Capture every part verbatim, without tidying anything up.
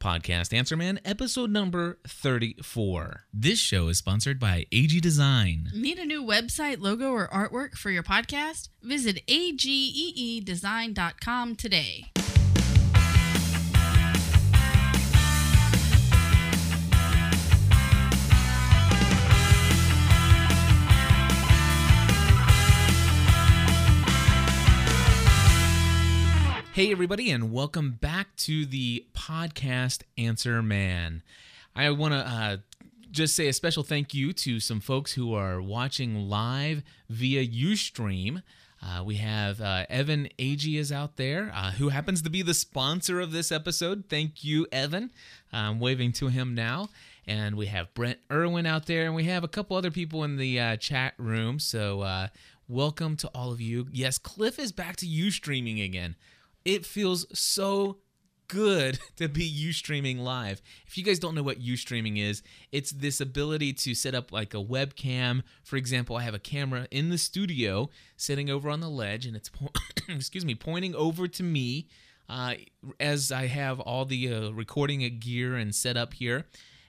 Podcast Answer Man, episode number thirty-four. This show is sponsored by A G E Design. Need a new website, logo, or artwork for your podcast? Visit A G E design dot com today. Hey everybody, and welcome back to the Podcast Answer Man. I want to uh, just say a special thank you to some folks who are watching live via Ustream. Uh, we have uh, Evan Agee is out there, uh, who happens to be the sponsor of this episode. Thank you, Evan. I'm waving to him now. And we have Brent Irwin out there, and we have a couple other people in the uh, chat room. So uh, welcome to all of you. Yes, Cliff is back to Ustreaming again. It feels so good to be Ustreaming live. If you guys don't know what Ustreaming is, it's this ability to set up like a webcam. For example, I have a camera in the studio sitting over on the ledge, and it's po- excuse me, pointing over to me uh, as I have all the uh, recording gear and set up here.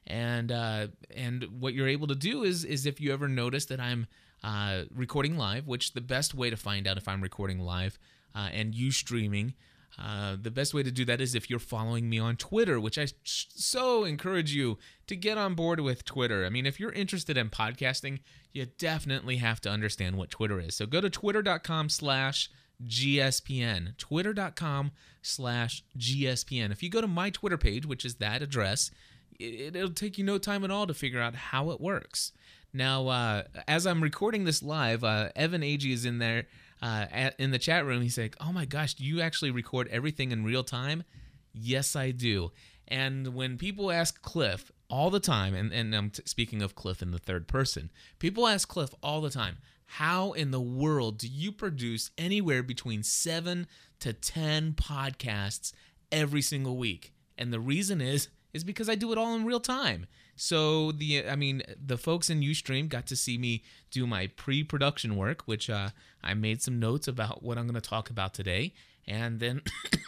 And uh, and what you're able to do is is if you ever notice that I'm uh, recording live, which the best way to find out if I'm recording live Uh, and Ustreaming, uh, the best way to do that is if you're following me on Twitter, which I sh- so encourage you to get on board with Twitter. I mean, if you're interested in podcasting, you definitely have to understand what Twitter is. So go to twitter dot com slash G S P N, twitter dot com slash G S P N. If you go to my Twitter page, which is that address, it- it'll take you no time at all to figure out how it works. Now, uh, as I'm recording this live, uh, Evan Agee is in there. Uh, at, in the chat room, he's like, "Oh my gosh, do you actually record everything in real time?" Yes, I do. And when people ask Cliff all the time, and, and I'm t- speaking of Cliff in the third person, people ask Cliff all the time, "How in the world do you produce anywhere between seven to ten podcasts every single week?" And the reason is, is because I do it all in real time. So the, I mean, the folks in Ustream got to see me do my pre-production work, which uh, I made some notes about what I'm going to talk about today, and then,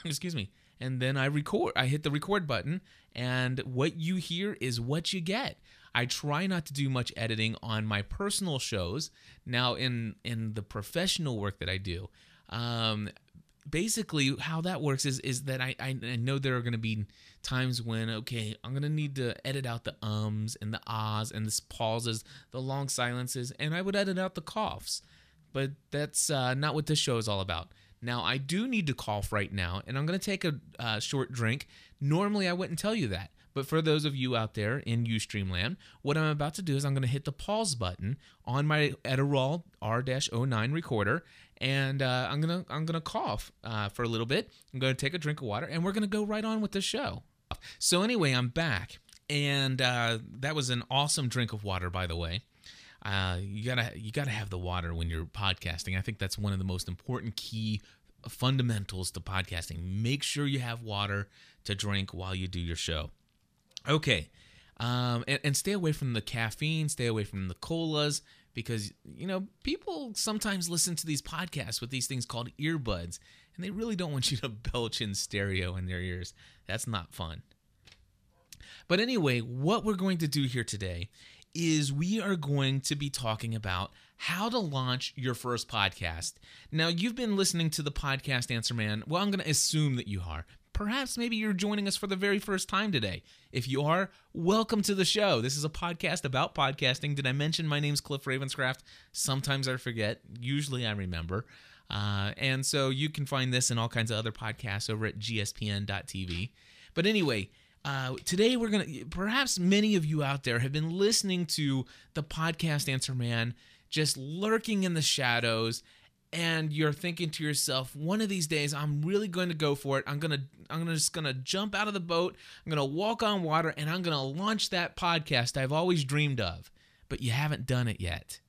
excuse me, and then I record. I hit the record button, and what you hear is what you get. I try not to do much editing on my personal shows. Now, in in the professional work that I do, um, basically how that works is is that I I know there are going to be times when, okay, I'm going to need to edit out the ums and the ahs and the pauses, the long silences, and I would edit out the coughs. But that's uh, not what this show is all about. Now, I do need to cough right now, and I'm going to take a uh, short drink. Normally, I wouldn't tell you that. But for those of you out there in Ustream land, what I'm about to do is I'm going to hit the pause button on my Adderall R oh nine recorder, and uh, I'm gonna I'm gonna cough uh, for a little bit. I'm going to take a drink of water, and we're going to go right on with the show. So anyway, I'm back, and uh, that was an awesome drink of water, by the way. Uh, you gotta you gotta have the water when you're podcasting. I think that's one of the most important key fundamentals to podcasting. Make sure you have water to drink while you do your show. Okay, um, and, and stay away from the caffeine, stay away from the colas, because, you know, people sometimes listen to these podcasts with these things called earbuds, and they really don't want you to belch in stereo in their ears. That's not fun. But anyway, what we're going to do here today is we are going to be talking about how to launch your first podcast. Now, you've been listening to the Podcast Answer Man. Well, I'm going to assume that you are. Perhaps maybe you're joining us for the very first time today. If you are, welcome to the show. This is a podcast about podcasting. Did I mention my name's Cliff Ravenscraft? Sometimes I forget. Usually I remember. Uh, and so you can find this and all kinds of other podcasts over at G S P N dot T V. But anyway, uh, today we're going to, perhaps many of you out there have been listening to the Podcast Answer Man just lurking in the shadows, and you're thinking to yourself, one of these days, I'm really going to go for it. I'm gonna, I'm gonna just gonna jump out of the boat. I'm gonna walk on water, and I'm gonna launch that podcast I've always dreamed of. But you haven't done it yet.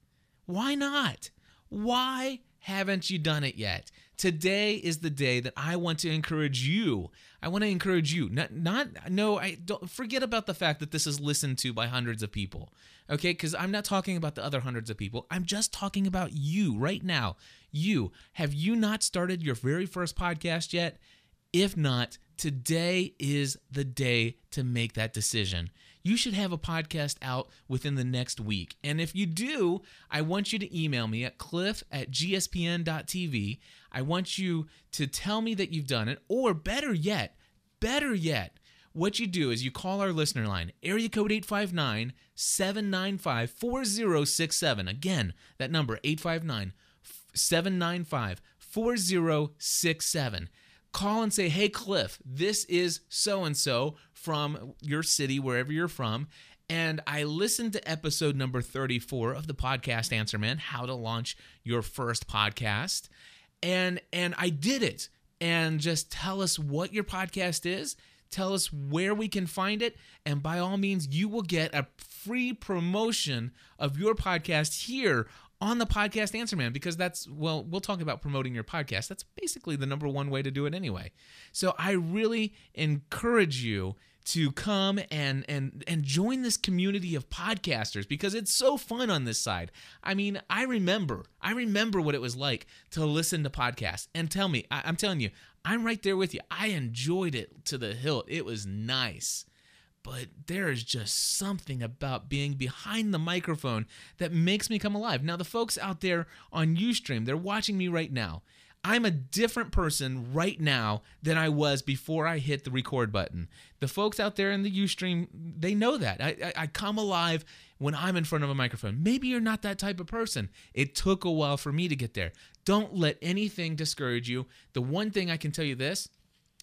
Why not? Why haven't you done it yet? Today is the day that I want to encourage you. I want to encourage you. Not, not, no. I don't forget about the fact that this is listened to by hundreds of people. Okay, because I'm not talking about the other hundreds of people. I'm just talking about you right now. You have you not started your very first podcast yet? If not, Today is the day to make that decision. You should have a podcast out within the next week. And if you do, I want you to email me at cliff at g s p n dot t v. I want you to tell me that you've done it, or better yet, better yet, what you do is you call our listener line, area code eight five nine, seven nine five, four zero six seven. Again, that number, eight five nine, seven nine five, four zero six seven. Call and say, hey, Cliff, this is so-and-so from your city, wherever you're from, and I listened to episode number thirty-four of the podcast Answer Man, How to Launch Your First Podcast, and, and I did it. And just tell us what your podcast is, tell us where we can find it, and by all means, you will get a free promotion of your podcast here on the Podcast Answer Man, because that's, well, we'll talk about promoting your podcast. That's basically the number one way to do it anyway. So I really encourage you to come and and and join this community of podcasters, because it's so fun on this side. I mean, I remember, I remember what it was like to listen to podcasts. And tell me, I, I'm telling you, I'm right there with you. I enjoyed it to the hilt. It was nice. But there is just something about being behind the microphone that makes me come alive. Now, the folks out there on Ustream, they're watching me right now. I'm a different person right now than I was before I hit the record button. The folks out there in the Ustream, they know that. I, I, I come alive when I'm in front of a microphone. Maybe you're not that type of person. It took a while for me to get there. Don't let anything discourage you. The one thing I can tell you this,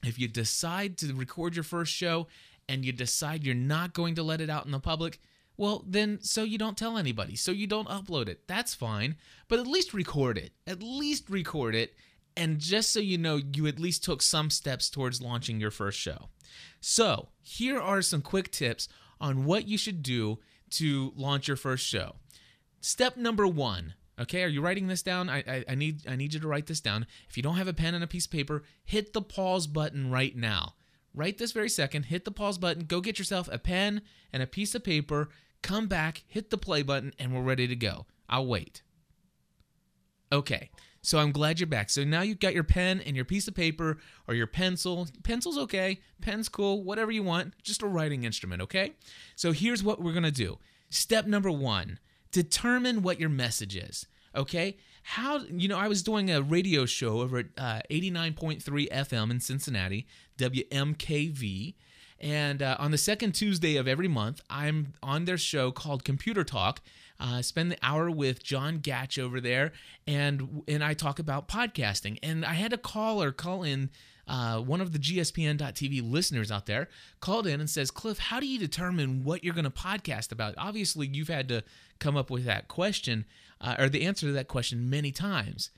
if you decide to record your first show and you decide you're not going to let it out in the public, well, then so you don't tell anybody, so you don't upload it. That's fine, but at least record it. At least record it, and just so you know, you at least took some steps towards launching your first show. So here are some quick tips on what you should do to launch your first show. Step number one. Okay, are you writing this down? I, I, I need I need you to write this down. If you don't have a pen and a piece of paper, hit the pause button right now. Right this very second, hit the pause button, go get yourself a pen and a piece of paper, come back, hit the play button, and we're ready to go. I'll wait. Okay, so I'm glad you're back. So now you've got your pen and your piece of paper or your pencil. Pencil's okay. Pen's cool. Whatever you want. Just a writing instrument, okay? So here's what we're going to do. Step number one, determine what your message is, okay? How, you know, I was doing a radio show over at uh, eighty-nine point three F M in Cincinnati, W M K V, and uh, on the second Tuesday of every month, I'm on their show called Computer Talk. I uh, spend the hour with John Gatch over there, and and I talk about podcasting. And I had a caller call in, uh, one of the G S P N dot T V listeners out there called in and says, Cliff, how do you determine what you're going to podcast about? Obviously, you've had to come up with that question, uh, or the answer to that question many times.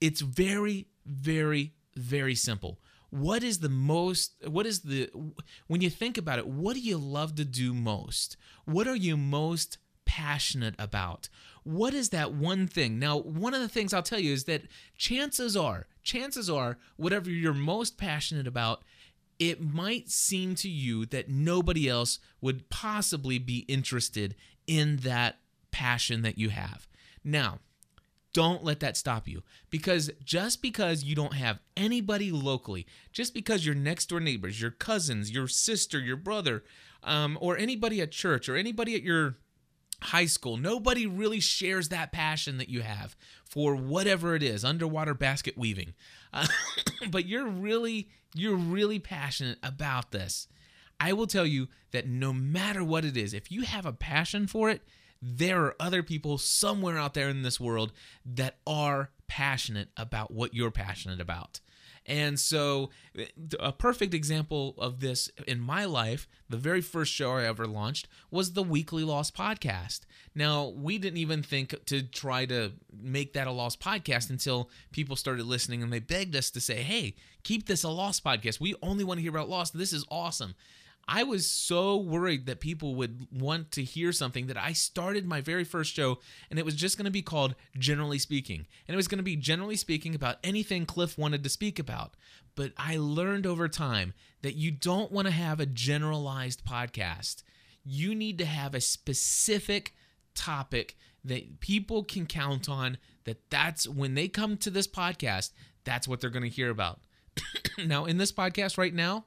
It's very, very, very simple. What is the most, what is the, when you think about it, what do you love to do most? What are you most passionate about? What is that one thing? Now, one of the things I'll tell you is that chances are, chances are, whatever you're most passionate about, it might seem to you that nobody else would possibly be interested in that passion that you have. Now, don't let that stop you, because just because you don't have anybody locally, just because your next door neighbors, your cousins, your sister, your brother, um, or anybody at church or anybody at your high school, nobody really shares that passion that you have for whatever it is, underwater basket weaving. Uh, but you're really, you're really passionate about this. I will tell you that no matter what it is, if you have a passion for it, there are other people somewhere out there in this world that are passionate about what you're passionate about. And so a perfect example of this in my life, the very first show I ever launched was the Weekly Lost Podcast. Now, we didn't even think to try to make that a lost podcast until people started listening and they begged us to say, hey, keep this a lost podcast. We only want to hear about lost. This is awesome. I was so worried that people would want to hear something that I started my very first show, and it was just going to be called Generally Speaking. And it was going to be generally speaking about anything Cliff wanted to speak about. But I learned over time that you don't want to have a generalized podcast. You need to have a specific topic that people can count on, that that's when they come to this podcast, that's what they're going to hear about. Now, in this podcast right now,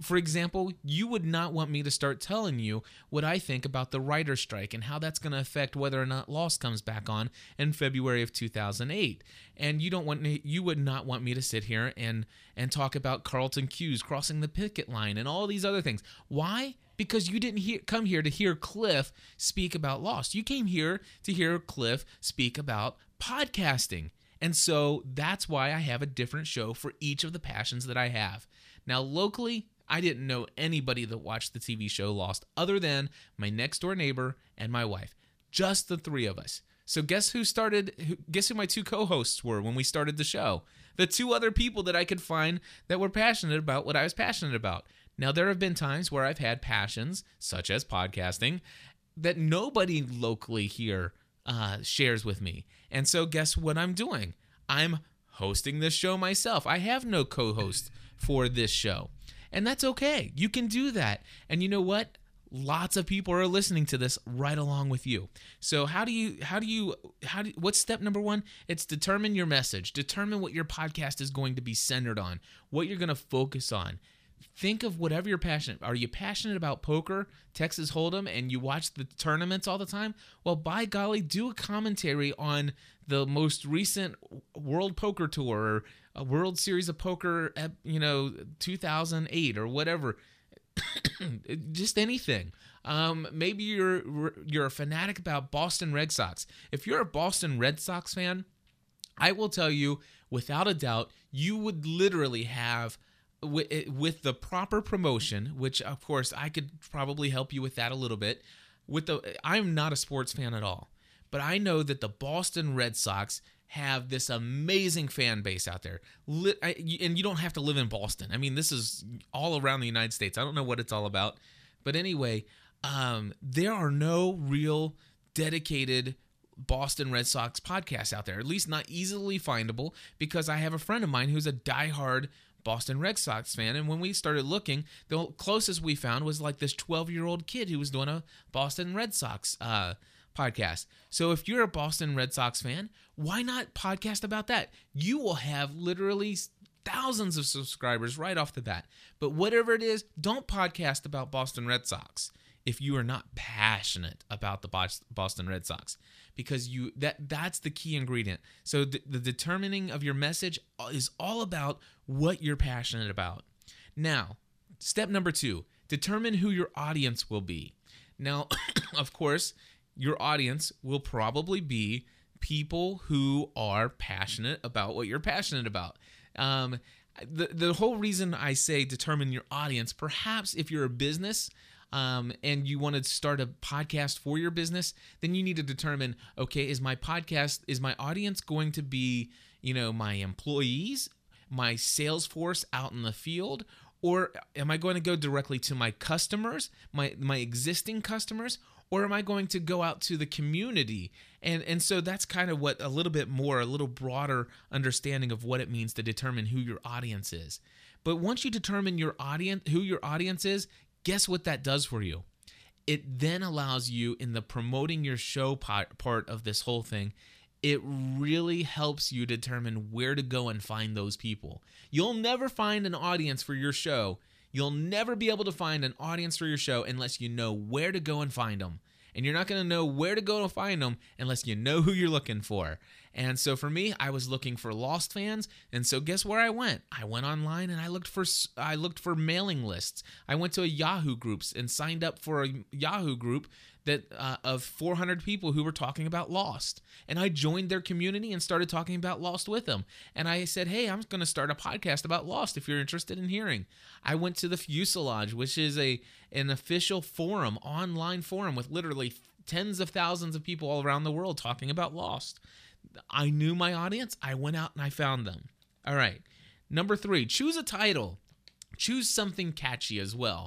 for example, you would not want me to start telling you what I think about the writer's strike and how that's going to affect whether or not Lost comes back on in February of two thousand eight. And you don't want me, you would not want me to sit here and and talk about Carlton Cuse crossing the picket line and all these other things. Why? Because you didn't hear, come here to hear Cliff speak about Lost. You came here to hear Cliff speak about podcasting. And so that's why I have a different show for each of the passions that I have. Now, locally, I didn't know anybody that watched the T V show Lost other than my next-door neighbor and my wife. Just the three of us. So guess who started, guess who my two co-hosts were when we started the show? The two other people that I could find that were passionate about what I was passionate about. Now, there have been times where I've had passions, such as podcasting, that nobody locally here uh, shares with me. And so guess what I'm doing? I'm hosting this show myself. I have no co-host for this show. And that's okay. You can do that. And you know what? Lots of people are listening to this right along with you. So how do you, how do you, how do, what's step number one? It's determine your message. Determine what your podcast is going to be centered on, what you're going to focus on. Think of whatever you're passionate. Are you passionate about poker, Texas Hold'em, and you watch the tournaments all the time? Well, by golly, do a commentary on the most recent World Poker Tour or a World Series of Poker, you know, two thousand eight or whatever. Just anything. Um, maybe you're you're a fanatic about Boston Red Sox. If you're a Boston Red Sox fan, I will tell you without a doubt, you would literally have. With the proper promotion, which of course I could probably help you with that a little bit. With the, I'm not a sports fan at all, but I know that the Boston Red Sox have this amazing fan base out there, and you don't have to live in Boston. I mean, this is all around the United States. I don't know what it's all about, but anyway, um, there are no real dedicated Boston Red Sox podcasts out there, at least not easily findable. Because I have a friend of mine who's a diehard Boston Red Sox fan, and when we started looking, the closest we found was like this twelve-year-old kid who was doing a Boston Red Sox uh, podcast. So if you're a Boston Red Sox fan, why not podcast about that? You will have literally thousands of subscribers right off the bat. But whatever it is, don't podcast about Boston Red Sox if you are not passionate about the Boston Red Sox, because you that that's the key ingredient. So the, the determining of your message is all about what you're passionate about. Now, step number two, determine who your audience will be. Now, of course, your audience will probably be people who are passionate about what you're passionate about. Um, the, the whole reason I say determine your audience, perhaps if you're a business Um, and you want to start a podcast for your business, then you need to determine, okay, is my podcast, is my audience going to be, you know, my employees, my sales force out in the field, or am I going to go directly to my customers, my my existing customers, or am I going to go out to the community? And and so that's kind of what a little bit more, a little broader understanding of what it means to determine who your audience is. But once you determine your audience, who your audience is, guess what that does for you? It then allows you in the promoting your show part of this whole thing. It really helps you determine where to go and find those people. You'll never find an audience for your show. You'll never be able to find an audience for your show unless you know where to go and find them. And you're not going to know where to go to find them unless you know who you're looking for. And so for me, I was looking for Lost fans. And so guess where I went? I went online and I looked for I looked for mailing lists. I went to a Yahoo groups and signed up for a Yahoo group that uh, of four hundred people who were talking about Lost. And I joined their community and started talking about Lost with them. And I said, hey, I'm going to start a podcast about Lost if you're interested in hearing. I went to the Fuselage, which is a an official forum, online forum with literally tens of thousands of people all around the world talking about Lost. I knew my audience. I went out and I found them. All right. Number three, choose a title. Choose something catchy as well.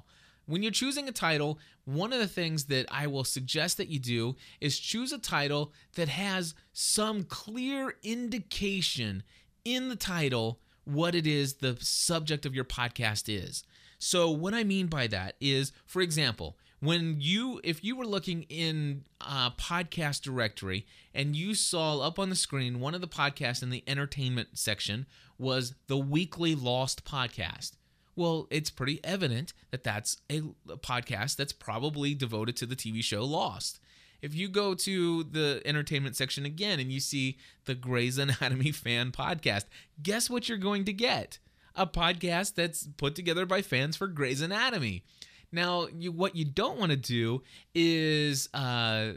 When you're choosing a title, one of the things that I will suggest that you do is choose a title that has some clear indication in the title what it is the subject of your podcast is. So what I mean by that is, for example, when you, if you were looking in a podcast directory and you saw up on the screen one of the podcasts in the entertainment section was the Weekly Lost Podcast. Well, it's pretty evident that that's a podcast that's probably devoted to the T V show Lost. If you go to the entertainment section again and you see the Grey's Anatomy fan podcast, guess what you're going to get? A podcast that's put together by fans for Grey's Anatomy. Now, you, what you don't want to do is uh,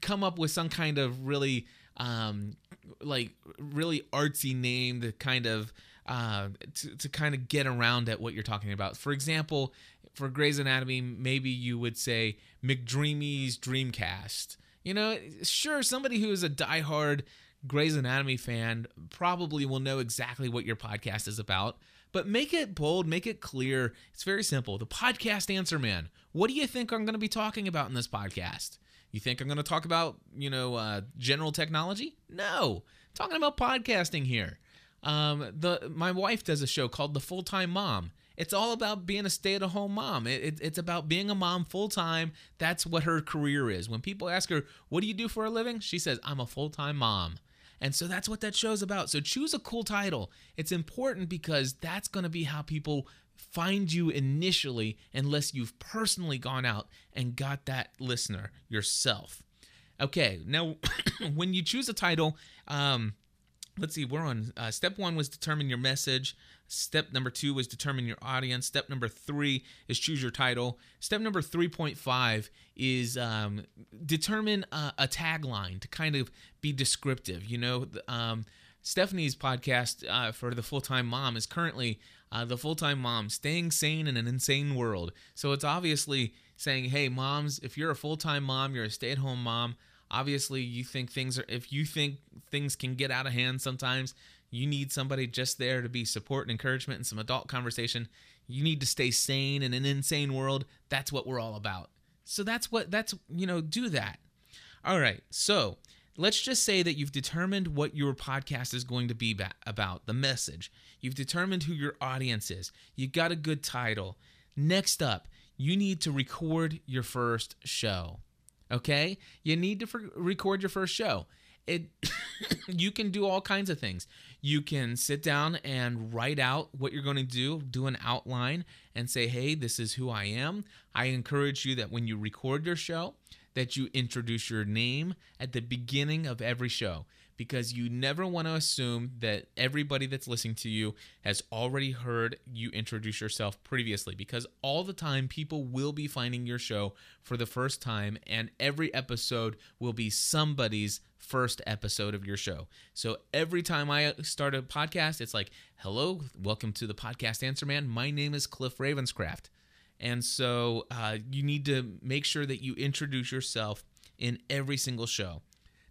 come up with some kind of really, um, like, really artsy name to kind of uh, to, to kind of get around at what you're talking about. For example, for Grey's Anatomy, maybe you would say McDreamy's Dreamcast. You know, sure, somebody who is a diehard Grey's Anatomy fan probably will know exactly what your podcast is about, but make it bold, make it clear. It's very simple. The Podcast Answer Man. What do you think I'm going to be talking about in this podcast? You think I'm going to talk about, you know, uh, general technology? No. I'm talking about podcasting here. Um, the my wife does a show called The Full-Time Mom. It's all about being a stay-at-home mom. It, it, it's about being a mom full-time. That's what her career is. When people ask her, what do you do for a living? She says, I'm a full-time mom. And so that's what that show's about. So choose a cool title. It's important because that's going to be how people find you initially, unless you've personally gone out and got that listener yourself. Okay, now when you choose a title, um, let's see, we're on uh, step one was determine your message. Step number two was determine your audience. Step number three is choose your title. Step number three point five is um, determine a, a tagline to kind of be descriptive. You know, um, Stephanie's podcast uh, for The Full-Time Mom is currently uh, The Full-Time Mom, Staying Sane in an Insane World. So it's obviously saying, hey, moms, if you're a full-time mom, you're a stay-at-home mom, obviously you think things are, if you think things can get out of hand sometimes, you need somebody just there to be support and encouragement and some adult conversation. You need to stay sane in an insane world. That's what we're all about. So that's what, that's, you know, do that. All right. So let's just say that you've determined what your podcast is going to be about, the message. You've determined who your audience is. You got a good title. Next up, you need to record your first show. Okay? You need to for- record your first show. It you can do all kinds of things. You can sit down and write out what you're going to do, do an outline, and say, hey, this is who I am. I encourage you that when you record your show, that you introduce your name at the beginning of every show, because you never want to assume that everybody that's listening to you has already heard you introduce yourself previously, because all the time people will be finding your show for the first time, and every episode will be somebody's first episode of your show. So every time I start a podcast, it's like, hello, welcome to the Podcast Answer Man. My name is Cliff Ravenscraft. And so uh, you need to make sure that you introduce yourself in every single show.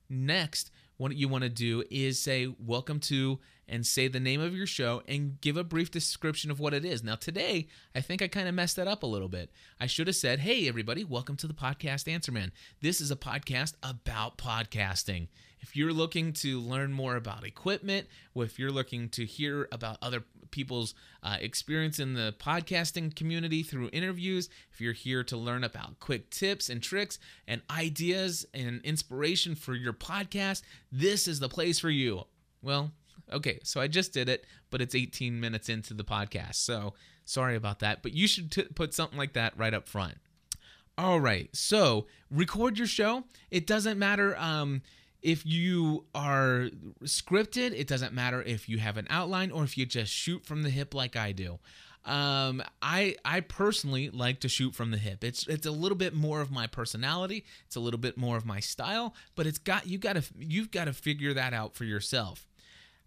Next, what you want to do is say, welcome to, and say the name of your show and give a brief description of what it is. Now, today, I think I kind of messed that up a little bit. I should have said, hey, everybody, welcome to the Podcast Answer Man. This is a podcast about podcasting. If you're looking to learn more about equipment, or if you're looking to hear about other people's uh, experience in the podcasting community through interviews, if you're here to learn about quick tips and tricks and ideas and inspiration for your podcast, this is the place for you. Well, okay, so I just did it, but it's eighteen minutes into the podcast, so sorry about that, but you should t- put something like that right up front. All right, so record your show. It doesn't matter um, if you are scripted, it doesn't matter if you have an outline or if you just shoot from the hip like I do. Um, I I personally like to shoot from the hip. It's it's a little bit more of my personality. It's a little bit more of my style, but it's got you got to you've got to figure that out for yourself.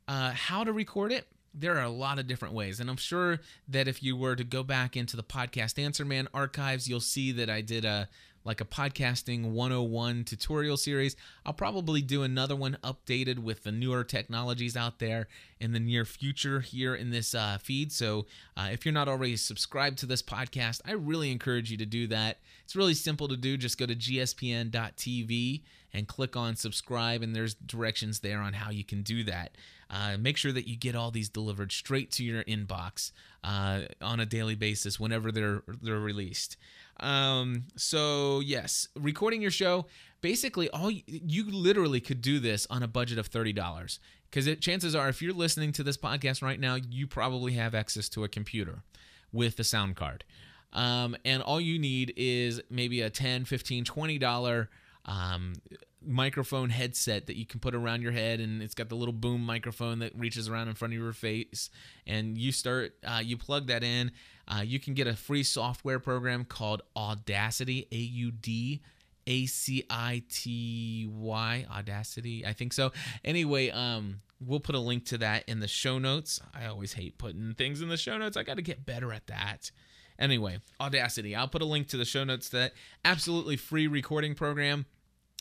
Uh, how to record it? There are a lot of different ways, and I'm sure that if you were to go back into the Podcast Answer Man archives, you'll see that I did a like a podcasting one oh one tutorial series. I'll probably do another one updated with the newer technologies out there in the near future here in this uh, feed. So uh, if you're not already subscribed to this podcast, I really encourage you to do that. It's really simple to do. Just go to G S P N dot T V and click on subscribe, and there's directions there on how you can do that. Uh, make sure that you get all these delivered straight to your inbox uh, on a daily basis whenever they're they're released. Um, so yes, recording your show, basically all you, you literally could do this on a budget of thirty dollars, because chances are if you're listening to this podcast right now, you probably have access to a computer with a sound card. Um, and all you need is maybe a ten, fifteen, twenty dollars um, microphone headset that you can put around your head, and it's got the little boom microphone that reaches around in front of your face, and you start, uh, you plug that in. Uh, you can get a free software program called Audacity, A U D A C I T Y, Audacity, I think so. Anyway, um, we'll put a link to that in the show notes. I always hate putting things in the show notes. I got to get better at that. Anyway, Audacity. I'll put a link to the show notes to that absolutely free recording program.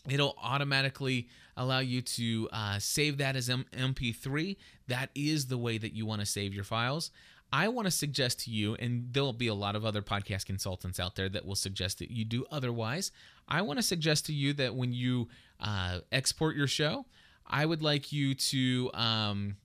It'll automatically allow you to uh, save that as M P three. That is the way that you want to save your files. I want to suggest to you, and there'll be a lot of other podcast consultants out there that will suggest that you do otherwise. I want to suggest to you that when you uh, export your show, I would like you to, um,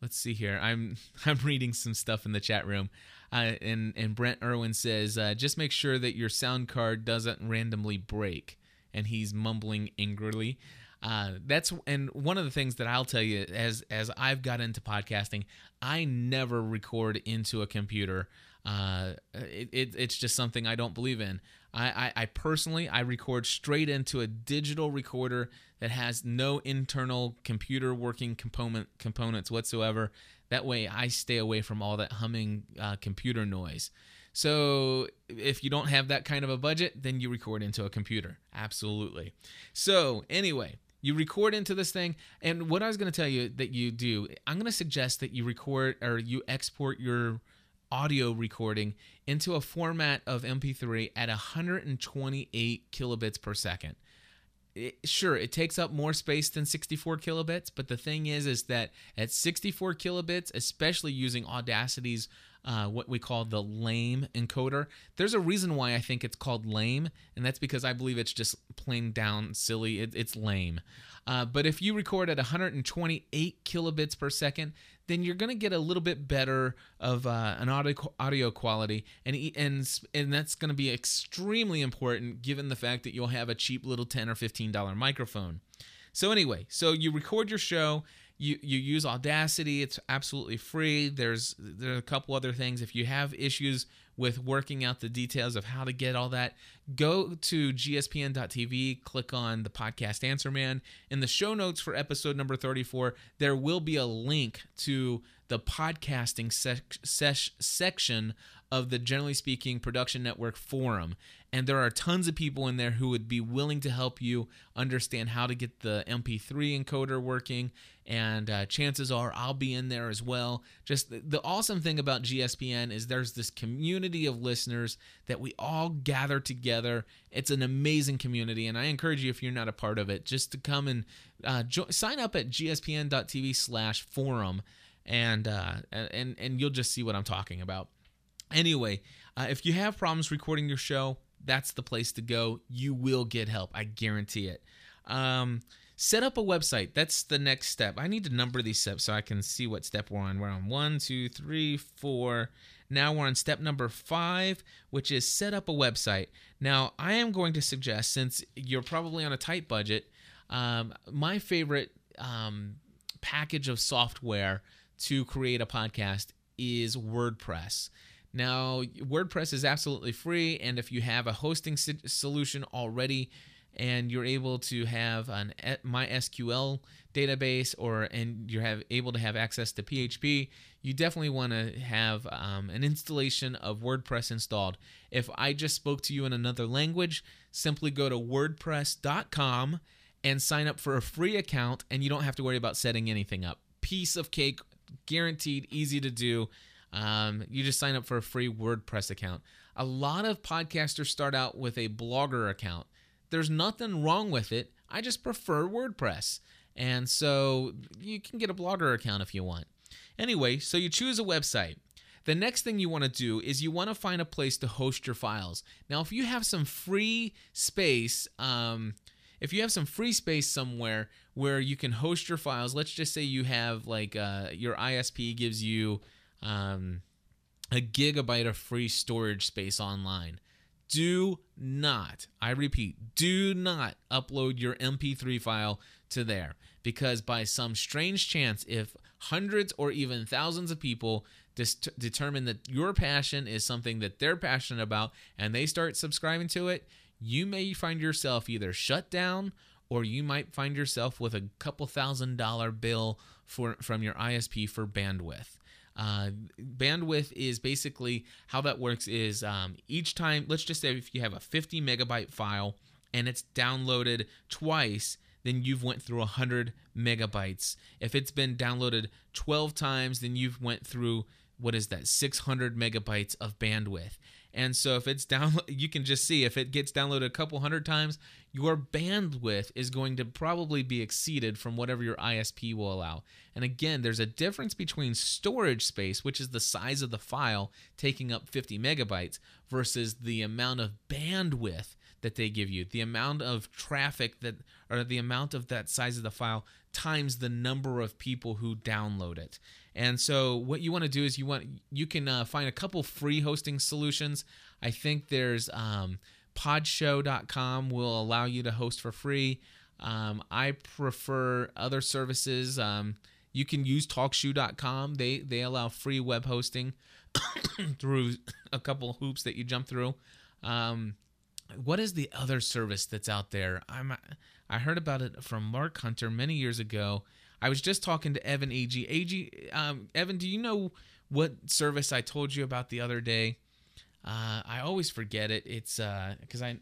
let's see here, I'm I'm reading some stuff in the chat room, uh, and, and Brent Irwin says, uh, just make sure that your sound card doesn't randomly break, and he's mumbling angrily. Uh, that's and one of the things that I'll tell you as as I've got into podcasting, I never record into a computer. Uh, it, it, it's just something I don't believe in. I, I, I personally I record straight into a digital recorder that has no internal computer working component components whatsoever. That way I stay away from all that humming uh, computer noise. So if you don't have that kind of a budget, then you record into a computer. Absolutely. So anyway, you record into this thing, and what I was going to tell you that you do, I'm going to suggest that you record or you export your audio recording into a format of M P three at one hundred twenty-eight kilobits per second. It, sure, it takes up more space than sixty-four kilobits, but the thing is, is that at sixty-four kilobits, especially using Audacity's Uh, what we call the lame encoder. There's a reason why I think it's called lame, and that's because I believe it's just plain down silly. It, it's lame. Uh, but if you record at one hundred twenty-eight kilobits per second, then you're going to get a little bit better of uh, an audio audio quality, and and and that's going to be extremely important given the fact that you'll have a cheap little ten or fifteen dollar microphone. So anyway, so you record your show. You you use Audacity, it's absolutely free. There's there are a couple other things. If you have issues with working out the details of how to get all that, go to G S P N dot T V, click on the podcast Answer Man. In the show notes for episode number thirty-four, there will be a link to the podcasting sec- sesh- section of the Generally Speaking Production Network forum. And there are tons of people in there who would be willing to help you understand how to get the M P three encoder working. And uh, chances are I'll be in there as well. Just the, the awesome thing about G S P N is there's this community of listeners that we all gather together. It's an amazing community, and I encourage you, if you're not a part of it, just to come and uh, jo- sign up at G S P N dot T V slash forum, and uh, and and you'll just see what I'm talking about. Anyway, uh, if you have problems recording your show, that's the place to go. You will get help. I guarantee it. Um, set up a website. That's the next step. I need to number these steps so I can see what step we're on. We're on one, two, three, four. Now we're on step number five, which is set up a website. Now, I am going to suggest, since you're probably on a tight budget, um, my favorite um, package of software to create a podcast is WordPress. Now, WordPress is absolutely free, and if you have a hosting si- solution already and you're able to have an e- MySQL database or and you're have, able to have access to P H P, you definitely want to have um, an installation of WordPress installed. If I just spoke to you in another language, simply go to wordpress dot com and sign up for a free account, and you don't have to worry about setting anything up. Piece of cake, guaranteed, easy to do. Um, you just sign up for a free WordPress account. A lot of podcasters start out with a blogger account. There's nothing wrong with it. I just prefer WordPress. And so you can get a blogger account if you want. Anyway, so you choose a website. The next thing you want to do is you want to find a place to host your files. Now, if you have some free space, um, if you have some free space somewhere where you can host your files, let's just say you have like uh, your I S P gives you um, a gigabyte of free storage space online. Do not, I repeat, do not upload your M P three file to there, because by some strange chance, if hundreds or even thousands of people dis- determine that your passion is something that they're passionate about and they start subscribing to it, you may find yourself either shut down, or you might find yourself with a couple thousand dollar bill for from your I S P for bandwidth. Uh, bandwidth is basically how that works is um, each time, let's just say if you have a fifty megabyte file and it's downloaded twice, then you've went through one hundred megabytes. If it's been downloaded twelve times, then you've went through, what is that, six hundred megabytes of bandwidth. And so if it's down, you can just see if it gets downloaded a couple hundred times, your bandwidth is going to probably be exceeded from whatever your I S P will allow. And again, there's a difference between storage space, which is the size of the file taking up fifty megabytes, versus the amount of bandwidth that they give you, the amount of traffic that, or the amount of that size of the file times the number of people who download it. And so what you want to do is you want you can uh, find a couple free hosting solutions. I think there's um, pod show dot com will allow you to host for free. Um, I prefer other services. Um, you can use talk shoe dot com. They they allow free web hosting through a couple hoops that you jump through. Um, what is the other service that's out there? I'm I heard about it from Mark Hunter many years ago. I was just talking to Evan Agee. Agee, um, Evan, do you know what service I told you about the other day? Uh, I always forget it. It's because uh, I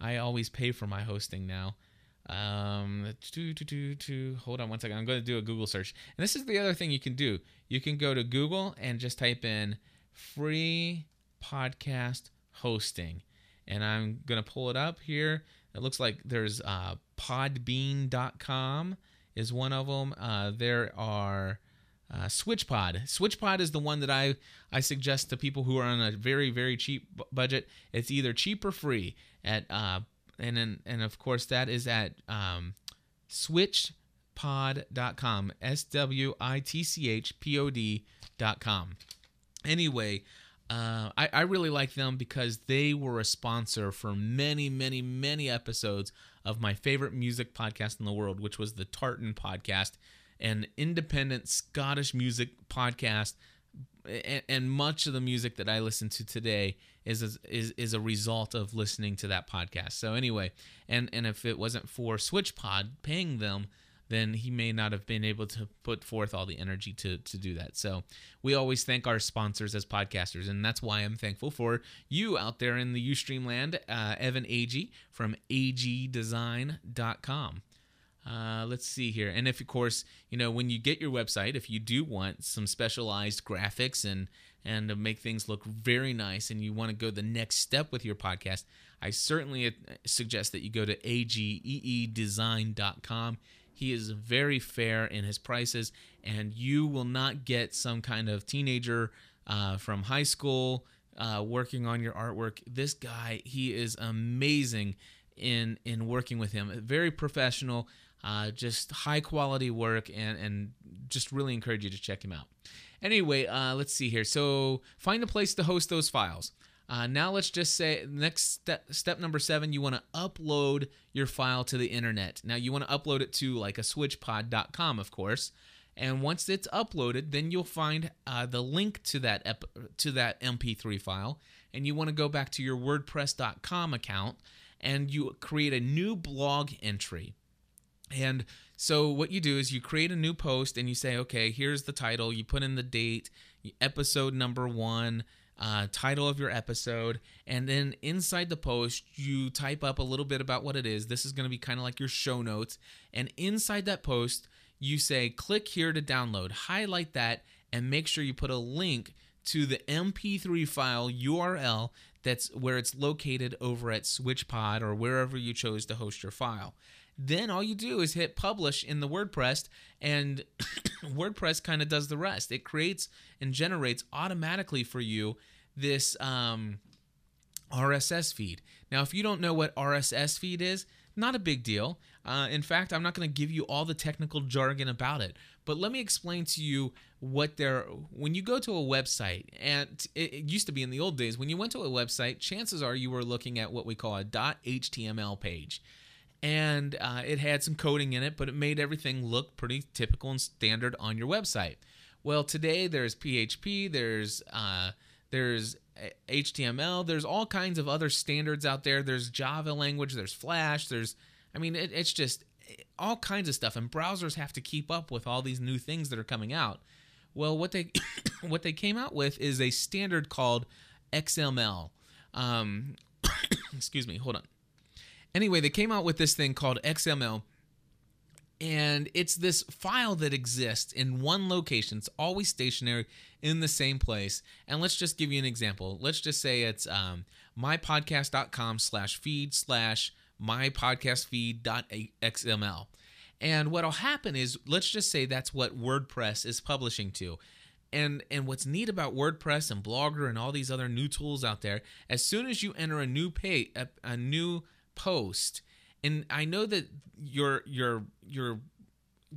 I always pay for my hosting now. Um, do, do, do, do. Hold on one second. I'm going to do a Google search. And this is the other thing you can do. You can go to Google and just type in free podcast hosting. And I'm going to pull it up here. It looks like there's uh, Podbean dot com is one of them. Uh, there are uh, Switch Pod. Switch Pod is the one that I, I suggest to people who are on a very, very cheap b- budget. It's either cheap or free. At uh, and, then, and, of course, that is at um, switch pod dot com, S W I T C H P O D dot com. Anyway, Uh, I, I really like them because they were a sponsor for many, many, many episodes of my favorite music podcast in the world, which was the Tartan Podcast, an independent Scottish music podcast. And, and much of the music that I listen to today is, is is a result of listening to that podcast. So anyway, and, and if it wasn't for SwitchPod paying them, then he may not have been able to put forth all the energy to, to do that. So we always thank our sponsors as podcasters, and that's why I'm thankful for you out there in the Ustream land, uh, Evan Agee from A G E design dot com. Uh, let's see here. And if, of course, you know, when you get your website, if you do want some specialized graphics and, and to make things look very nice and you want to go the next step with your podcast, I certainly suggest that you go to A G E design dot com. He is very fair in his prices, and you will not get some kind of teenager uh, from high school uh, working on your artwork. This guy, he is amazing in in working with him. Very professional, uh, just high-quality work, and, and just really encourage you to check him out. Anyway, uh, let's see here. So find a place to host those files. Uh, now let's just say next step, step number seven, you want to upload your file to the internet. Now you want to upload it to like a switch pod dot com, of course. And once it's uploaded, then you'll find uh, the link to that ep- to that M P three file. And you want to go back to your wordpress dot com account and you create a new blog entry. And so what you do is you create a new post and you say, okay, here's the title. You put in the date, episode number one. Uh, title of your episode, and then inside the post, you type up a little bit about what it is. This is going to be kind of like your show notes, and inside that post, you say, click here to download, highlight that, and make sure you put a link to the M P three file U R L that's where it's located over at Switch Pod or wherever you chose to host your file. Then all you do is hit publish in the WordPress, and WordPress kind of does the rest. It creates and generates automatically for you this um, R S S feed. Now, if you don't know what R S S feed is, not a big deal. Uh, in fact, I'm not going to give you all the technical jargon about it, but let me explain to you what they're... When you go to a website, and it, it used to be in the old days, when you went to a website, chances are you were looking at what we call a .html page. And uh, it had some coding in it, but it made everything look pretty typical and standard on your website. Well, today there's P H P, there's uh, there's H T M L, there's all kinds of other standards out there. There's Java language, there's Flash, there's, I mean, it, it's just all kinds of stuff. And browsers have to keep up with all these new things that are coming out. Well, what they what they came out with is a standard called X M L. Um, excuse me, hold on. Anyway, they came out with this thing called X M L, and it's this file that exists in one location. It's always stationary in the same place. And let's just give you an example. Let's just say it's um, mypodcast.com slash feed slash mypodcastfeed.xml. And what'll happen is, let's just say that's what WordPress is publishing to. And and what's neat about WordPress and Blogger and all these other new tools out there, as soon as you enter a new page, a, a new post, and I know that your your your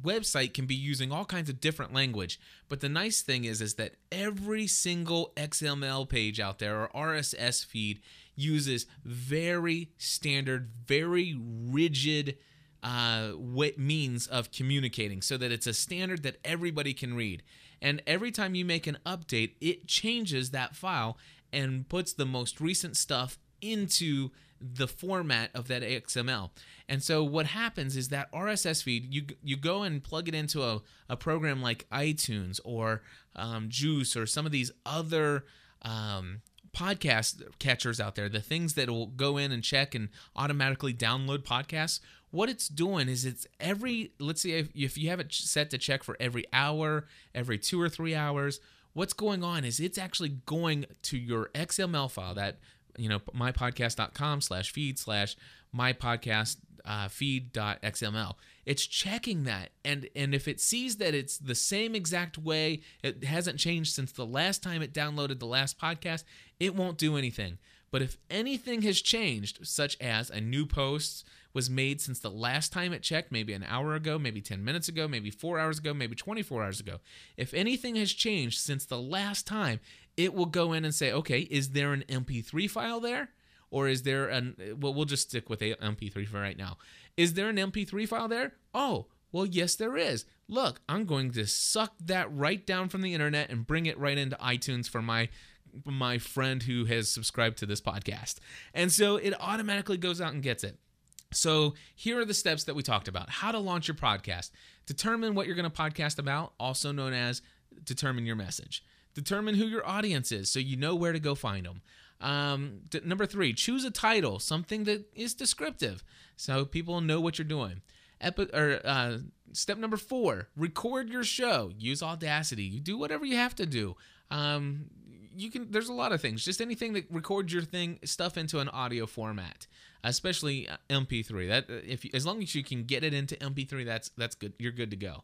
website can be using all kinds of different language, but the nice thing is is that every single X M L page out there or R S S feed uses very standard, very rigid uh, means of communicating, so that it's a standard that everybody can read. And every time you make an update, it changes that file and puts the most recent stuff into the format of that X M L. And so what happens is that R S S feed, you you go and plug it into a, a program like iTunes or um, Juice or some of these other um, podcast catchers out there, the things that will go in and check and automatically download podcasts. What it's doing is it's every, let's say if, if you have it set to check for every hour, every two or three hours, what's going on is it's actually going to your X M L file, that you know, mypodcast.com slash feed slash mypodcast uh, feed.xml. It's checking that. And, and if it sees that it's the same exact way, it hasn't changed since the last time it downloaded the last podcast, it won't do anything. But if anything has changed, such as a new post was made since the last time it checked, maybe an hour ago, maybe ten minutes ago, maybe four hours ago, maybe twenty-four hours ago, if anything has changed since the last time, it will go in and say, okay, is there an M P three file there? Or is there an, well, we'll just stick with a M P three for right now. Is there an M P three file there? Oh, well, yes, there is. Look, I'm going to suck that right down from the internet and bring it right into iTunes for my my friend who has subscribed to this podcast. And so it automatically goes out and gets it. So here are the steps that we talked about. How to launch your podcast. Determine what you're going to podcast about, also known as determine your message. Determine who your audience is so you know where to go find them. Um, d- number three, choose a title, something that is descriptive so people know what you're doing. Epi- or, uh, step number four, record your show. Use Audacity. You do whatever you have to do. Um, you can. There's a lot of things. Just anything that records your thing stuff into an audio format, especially M P three. That if as long as you can get it into M P three, that's that's good. You're good to go.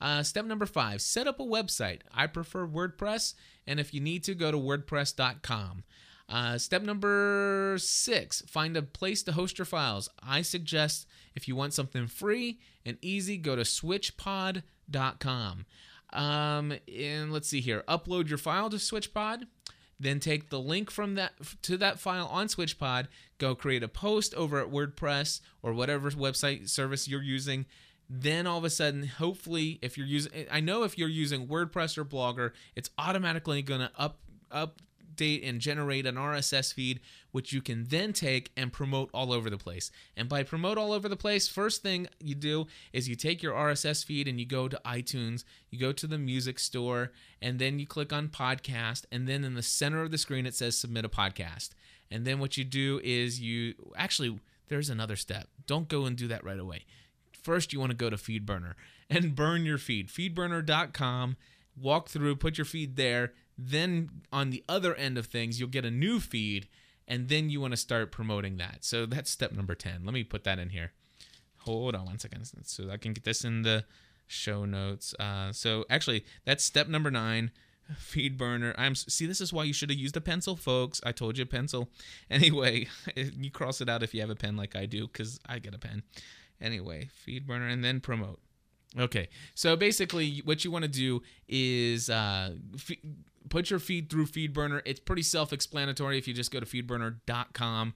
Uh, step number five, set up a website. I prefer WordPress, and if you need to, go to wordpress dot com. Uh, step number six, find a place to host your files. I suggest if you want something free and easy, go to switch pod dot com. Um, and let's see here, upload your file to SwitchPod, then take the link from that to that file on SwitchPod, go create a post over at WordPress or whatever website service you're using. Then all of a sudden, hopefully, if you're using, I know if you're using WordPress or Blogger, it's automatically going to up update and generate an R S S feed, which you can then take and promote all over the place. And by promote all over the place, first thing you do is you take your R S S feed and you go to iTunes, you go to the music store, and then you click on podcast, and then in the center of the screen it says submit a podcast. And then what you do is you, actually, there's another step. Don't go and do that right away. First, you want to go to FeedBurner and burn your feed. FeedBurner dot com, walk through, put your feed there, Then on the other end of things, you'll get a new feed, and then you want to start promoting that. So that's step number ten. Let me put that in here. Hold on one second so I can get this in the show notes. Uh, so actually, that's step number nine, FeedBurner. I'm, see, this is why you should have used a pencil, folks. I told you, pencil. Anyway, you cross it out if you have a pen like I do, because I get a pen. Anyway, FeedBurner, and then promote. Okay, so basically what you want to do is uh, f- put your feed through FeedBurner. It's pretty self-explanatory if you just go to feed burner dot com.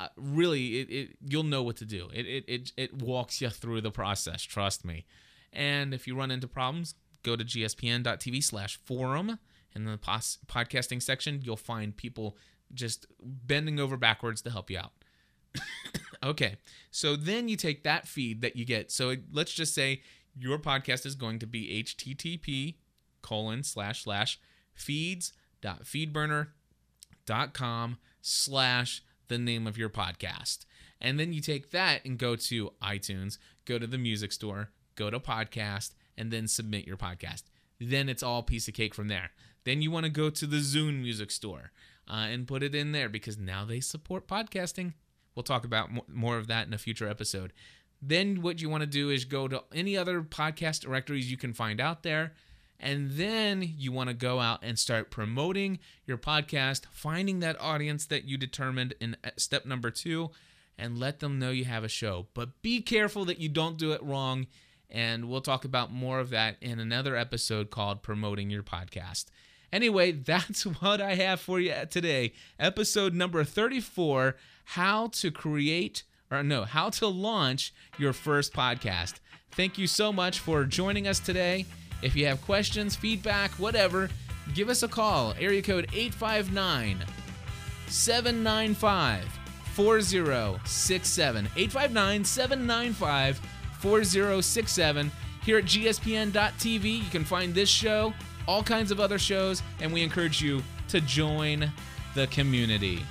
Uh, really, it, it, you'll know what to do. It, it it it walks you through the process, trust me. And if you run into problems, go to g s p n dot t v slash forum. In the pos- podcasting section, you'll find people just bending over backwards to help you out. Okay, so then you take that feed that you get. So it, let's just say your podcast is going to be http colon slash slash feeds.feedburner.com slash the name of your podcast. And then you take that and go to iTunes, go to the music store, go to podcast, and then submit your podcast. Then it's all piece of cake from there. Then you want to go to the Zune music store uh, and put it in there because now they support podcasting. We'll talk about more of that in a future episode. Then what you want to do is go to any other podcast directories you can find out there, and then you want to go out and start promoting your podcast, finding that audience that you determined in step number two, and let them know you have a show. But be careful that you don't do it wrong, and we'll talk about more of that in another episode called Promoting Your Podcast. Anyway, that's what I have for you today. Episode number thirty-four, how to create, or no, how to launch your first podcast. Thank you so much for joining us today. If you have questions, feedback, whatever, give us a call. Area code eight five nine, seven nine five, four zero six seven. eight five nine, seven nine five, four zero six seven. Here at g s p n dot t v, you can find this show, all kinds of other shows, and we encourage you to join the community.